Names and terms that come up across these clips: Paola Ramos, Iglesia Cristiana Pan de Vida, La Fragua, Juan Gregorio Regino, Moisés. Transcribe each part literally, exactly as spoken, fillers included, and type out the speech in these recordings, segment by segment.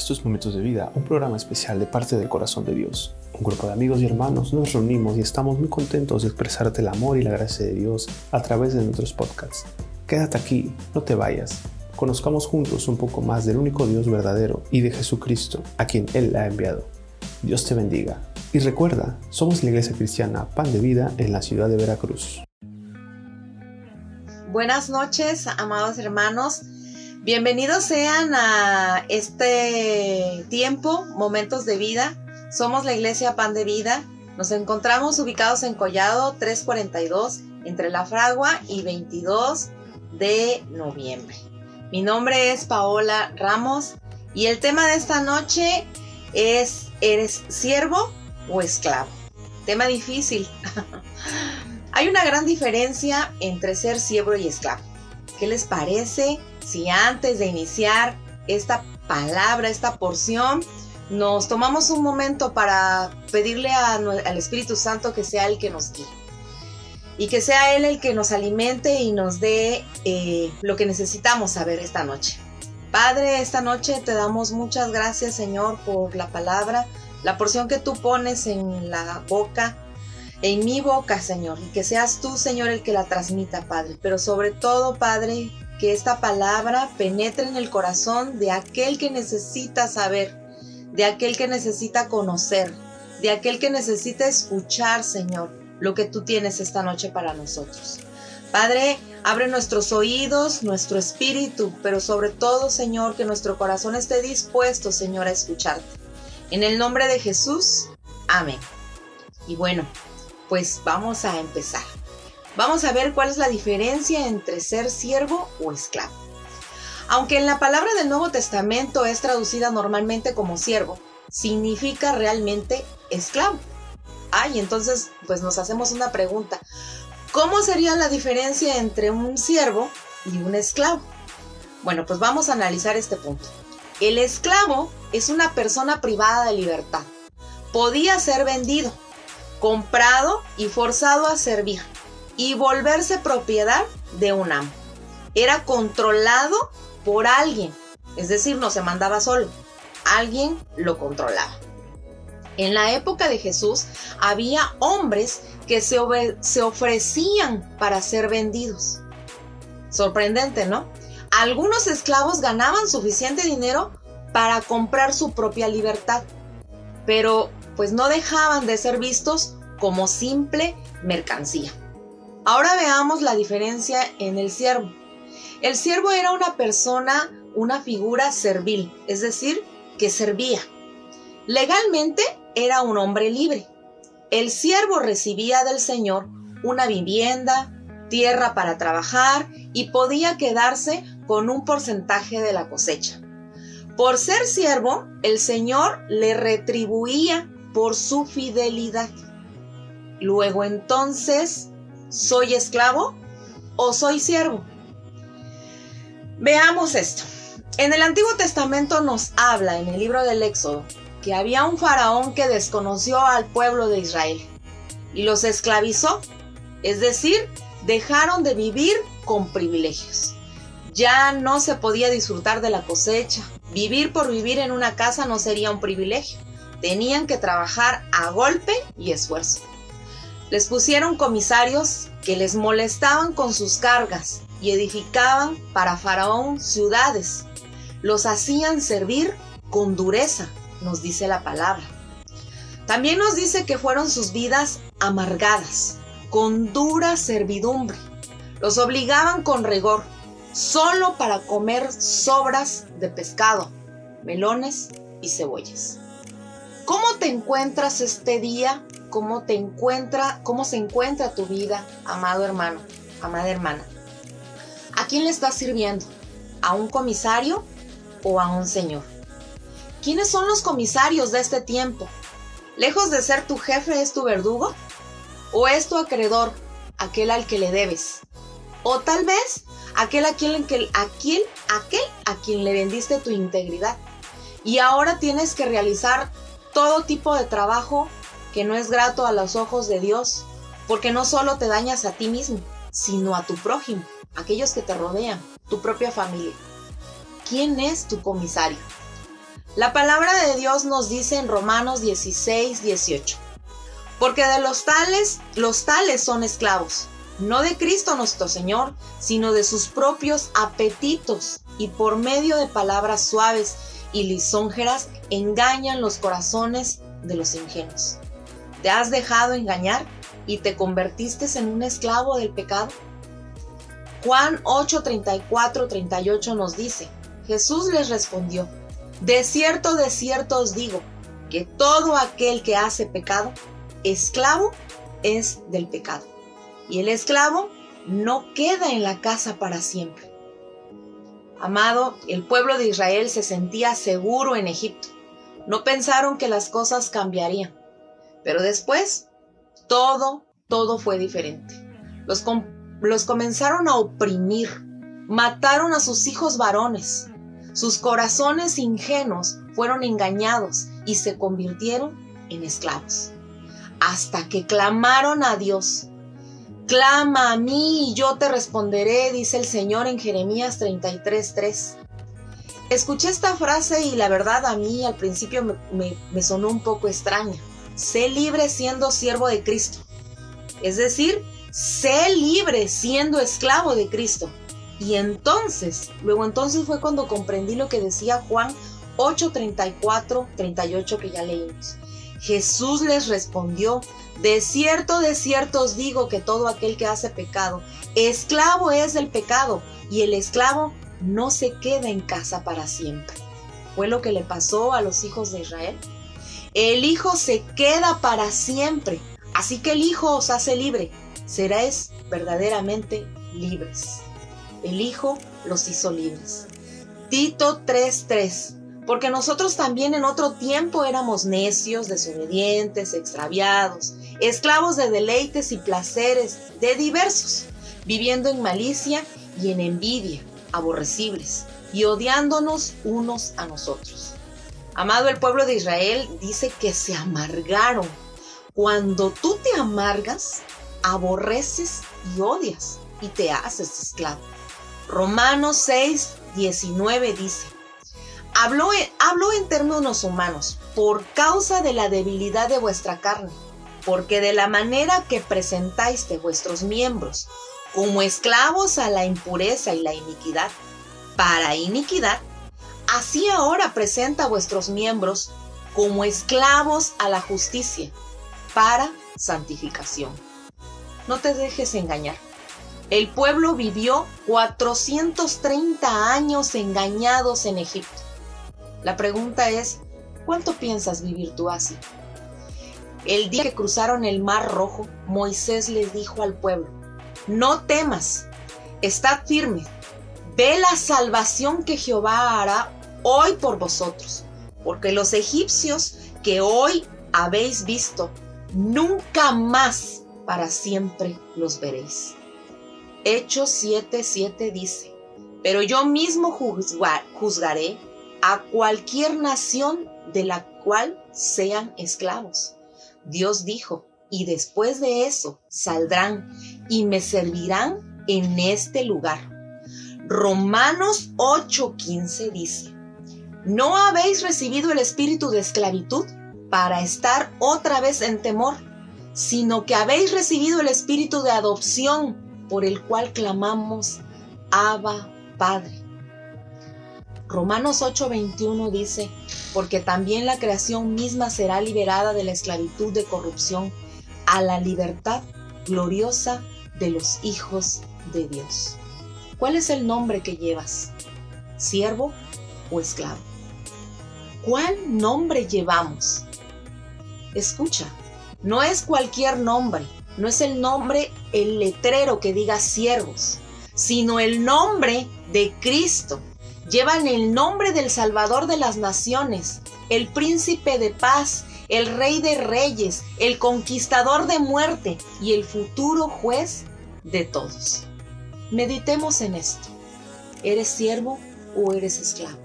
Estos momentos de vida, un programa especial de parte del corazón de Dios. Un grupo de amigos y hermanos nos reunimos y estamos muy contentos de expresarte el amor y la gracia de Dios a través de nuestros podcasts. Quédate aquí, no te vayas. Conozcamos juntos un poco más del único Dios verdadero y de Jesucristo, a quien Él ha enviado. Dios te bendiga. Y recuerda, somos la Iglesia Cristiana Pan de Vida en la ciudad de Veracruz. Buenas noches, amados hermanos. Bienvenidos sean a este tiempo, Momentos de Vida. Somos la Iglesia Pan de Vida. Nos encontramos ubicados en Collado trescientos cuarenta y dos, entre La Fragua y veintidós de noviembre. Mi nombre es Paola Ramos y el tema de esta noche es ¿eres siervo o esclavo? Tema difícil. Hay una gran diferencia entre ser siervo y esclavo. ¿Qué les parece si antes de iniciar esta palabra, esta porción, nos tomamos un momento para pedirle a, al Espíritu Santo que sea el que nos guíe? Y que sea Él el que nos alimente y nos dé eh, lo que necesitamos saber esta noche. Padre, esta noche te damos muchas gracias, Señor, por la palabra, la porción que tú pones en la boca, en mi boca, Señor. Y que seas tú, Señor, el que la transmita, Padre. Pero sobre todo, Padre, que esta palabra penetre en el corazón de aquel que necesita saber, de aquel que necesita conocer, de aquel que necesita escuchar, Señor, lo que tú tienes esta noche para nosotros. Padre, abre nuestros oídos, nuestro espíritu, pero sobre todo, Señor, que nuestro corazón esté dispuesto, Señor, a escucharte. En el nombre de Jesús, amén. Y bueno, pues vamos a empezar. Vamos a ver cuál es la diferencia entre ser siervo o esclavo. Aunque en la palabra del Nuevo Testamento es traducida normalmente como siervo, significa realmente esclavo. Ah, y entonces pues nos hacemos una pregunta. ¿Cómo sería la diferencia entre un siervo y un esclavo? Bueno, pues vamos a analizar este punto. El esclavo es una persona privada de libertad. Podía ser vendido, comprado y forzado a servir y volverse propiedad de un amo. Era controlado por alguien, es decir, no se mandaba solo. Alguien lo controlaba. En la época de Jesús había hombres que se, ob- se ofrecían para ser vendidos. Sorprendente, ¿no? Algunos esclavos ganaban suficiente dinero para comprar su propia libertad, pero pues no dejaban de ser vistos como simple mercancía. Ahora veamos la diferencia en el siervo. El siervo era una persona, una figura servil, es decir, que servía. Legalmente era un hombre libre. El siervo recibía del Señor una vivienda, tierra para trabajar y podía quedarse con un porcentaje de la cosecha. Por ser siervo, el Señor le retribuía por su fidelidad. Luego entonces, ¿soy esclavo o soy siervo? Veamos esto. En el Antiguo Testamento nos habla en el libro del Éxodo que había un faraón que desconoció al pueblo de Israel y los esclavizó, es decir, dejaron de vivir con privilegios. Ya no se podía disfrutar de la cosecha, vivir por vivir en una casa no sería un privilegio, tenían que trabajar a golpe y esfuerzo. Les pusieron comisarios que les molestaban con sus cargas y edificaban para faraón ciudades, los hacían servir con dureza. Nos dice la palabra. También nos dice que fueron sus vidas amargadas, con dura servidumbre. Los obligaban con rigor, solo para comer sobras de pescado, melones y cebollas. ¿Cómo te encuentras este día? ¿Cómo te encuentra, cómo se encuentra tu vida, amado hermano, amada hermana? ¿A quién le estás sirviendo? ¿A un comisario o a un señor? ¿Quiénes son los comisarios de este tiempo? ¿Lejos de ser tu jefe es tu verdugo? ¿O es tu acreedor, aquel al que le debes? ¿O tal vez aquel a quien, aquel, aquel a quien le vendiste tu integridad? Y ahora tienes que realizar todo tipo de trabajo que no es grato a los ojos de Dios, porque no solo te dañas a ti mismo, sino a tu prójimo, aquellos que te rodean, tu propia familia. ¿Quién es tu comisario? La palabra de Dios nos dice en Romanos dieciséis, dieciocho, porque de los tales, los tales son esclavos, no de Cristo nuestro Señor, sino de sus propios apetitos, y por medio de palabras suaves y lisonjeras engañan los corazones de los ingenuos. ¿Te has dejado engañar y te convertiste en un esclavo del pecado? Juan ocho, treinta y cuatro, treinta y ocho nos dice, Jesús les respondió, de cierto, de cierto os digo, que todo aquel que hace pecado, esclavo es del pecado. Y el esclavo no queda en la casa para siempre. Amado, el pueblo de Israel se sentía seguro en Egipto. No pensaron que las cosas cambiarían. Pero después, todo, todo fue diferente. Los, com- los comenzaron a oprimir. Mataron a sus hijos varones. Sus corazones ingenuos fueron engañados y se convirtieron en esclavos. Hasta que clamaron a Dios. Clama a mí y yo te responderé, dice el Señor en Jeremías treinta y tres, tres. Escuché esta frase y la verdad a mí al principio me, me, me sonó un poco extraña. Sé libre siendo siervo de Cristo. Es decir, sé libre siendo esclavo de Cristo. Y entonces, luego entonces fue cuando comprendí lo que decía Juan ocho, treinta y cuatro, treinta y ocho que ya leímos. Jesús les respondió, de cierto, de cierto os digo que todo aquel que hace pecado, esclavo es del pecado, y el esclavo no se queda en casa para siempre. Fue lo que le pasó a los hijos de Israel. El hijo se queda para siempre, así que el hijo os hace libre, seréis verdaderamente libres. El hijo los hizo libres. Tito tres, tres. Porque nosotros también en otro tiempo éramos necios, desobedientes, extraviados, esclavos de deleites y placeres de diversos, viviendo en malicia y en envidia, aborrecibles y odiándonos unos a nosotros. Amado, el pueblo de Israel dice que se amargaron. Cuando tú te amargas, aborreces y odias y te haces esclavo. Romanos seis, diecinueve dice, Habló, habló en términos humanos, por causa de la debilidad de vuestra carne, porque de la manera que presentáis de vuestros miembros como esclavos a la impureza y la iniquidad, para iniquidad, así ahora presenta vuestros miembros como esclavos a la justicia, para santificación. No te dejes engañar. El pueblo vivió cuatrocientos treinta años engañados en Egipto. La pregunta es, ¿cuánto piensas vivir tú así? El día que cruzaron el Mar Rojo, Moisés les dijo al pueblo, no temas, estad firmes, ve la salvación que Jehová hará hoy por vosotros, porque los egipcios que hoy habéis visto, nunca más para siempre los veréis. Hechos siete, siete dice, pero yo mismo juzgar, juzgaré a cualquier nación de la cual sean esclavos. Dios dijo, y después de eso saldrán y me servirán en este lugar. Romanos ocho, quince dice, ¿no habéis recibido el espíritu de esclavitud para estar otra vez en temor, sino que habéis recibido el espíritu de adopción por el cual clamamos, Abba, Padre? Romanos ocho, veintiuno dice, porque también la creación misma será liberada de la esclavitud de corrupción a la libertad gloriosa de los hijos de Dios. ¿Cuál es el nombre que llevas? ¿Siervo o esclavo? ¿Cuál nombre llevamos? Escucha, no es cualquier nombre, no es el nombre, el letrero que diga siervos, sino el nombre de Cristo. Llevan el nombre del Salvador de las naciones, el Príncipe de Paz, el Rey de Reyes, el Conquistador de Muerte y el futuro Juez de todos. Meditemos en esto. ¿Eres siervo o eres esclavo?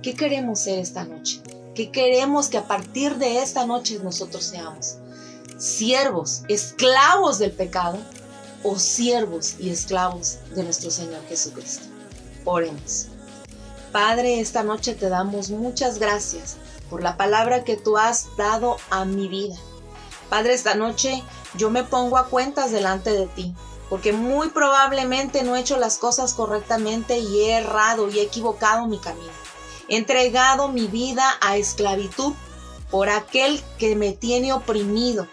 ¿Qué queremos ser esta noche? ¿Qué queremos que a partir de esta noche nosotros seamos? ¿Siervos, esclavos del pecado o siervos y esclavos de nuestro Señor Jesucristo? Oremos. Padre, esta noche te damos muchas gracias por la palabra que tú has dado a mi vida. Padre, esta noche yo me pongo a cuentas delante de ti, porque muy probablemente no he hecho las cosas correctamente y he errado y he equivocado mi camino. He entregado mi vida a esclavitud por aquel que me tiene oprimido,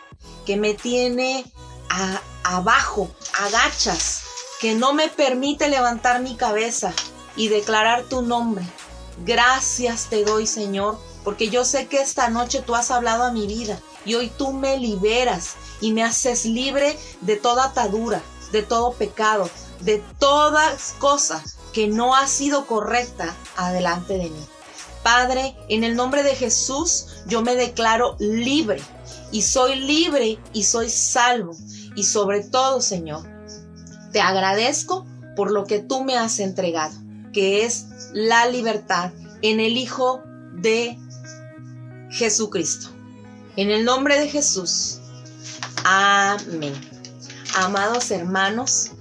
que me tiene a, abajo, agachas, que no me permite levantar mi cabeza y declarar tu nombre. Gracias te doy, Señor, porque yo sé que esta noche tú has hablado a mi vida y hoy tú me liberas y me haces libre de toda atadura, de todo pecado, de todas cosas que no ha sido correcta adelante de mí. Padre, en el nombre de Jesús, yo me declaro libre y soy libre y soy salvo. Y sobre todo, Señor, te agradezco por lo que tú me has entregado, que es la libertad en el Hijo de Jesucristo. En el nombre de Jesús. Amén. Amados hermanos,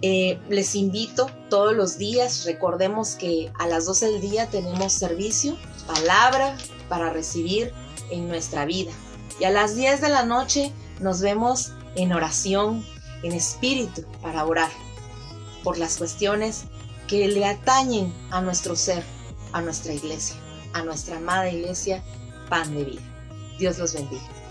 Eh, les invito todos los días, recordemos que a las doce del día tenemos servicio, palabra para recibir en nuestra vida. Y a las diez de la noche nos vemos en oración, en espíritu, para orar por las cuestiones que le atañen a nuestro ser, a nuestra iglesia, a nuestra amada iglesia Pan de Vida. Dios los bendiga.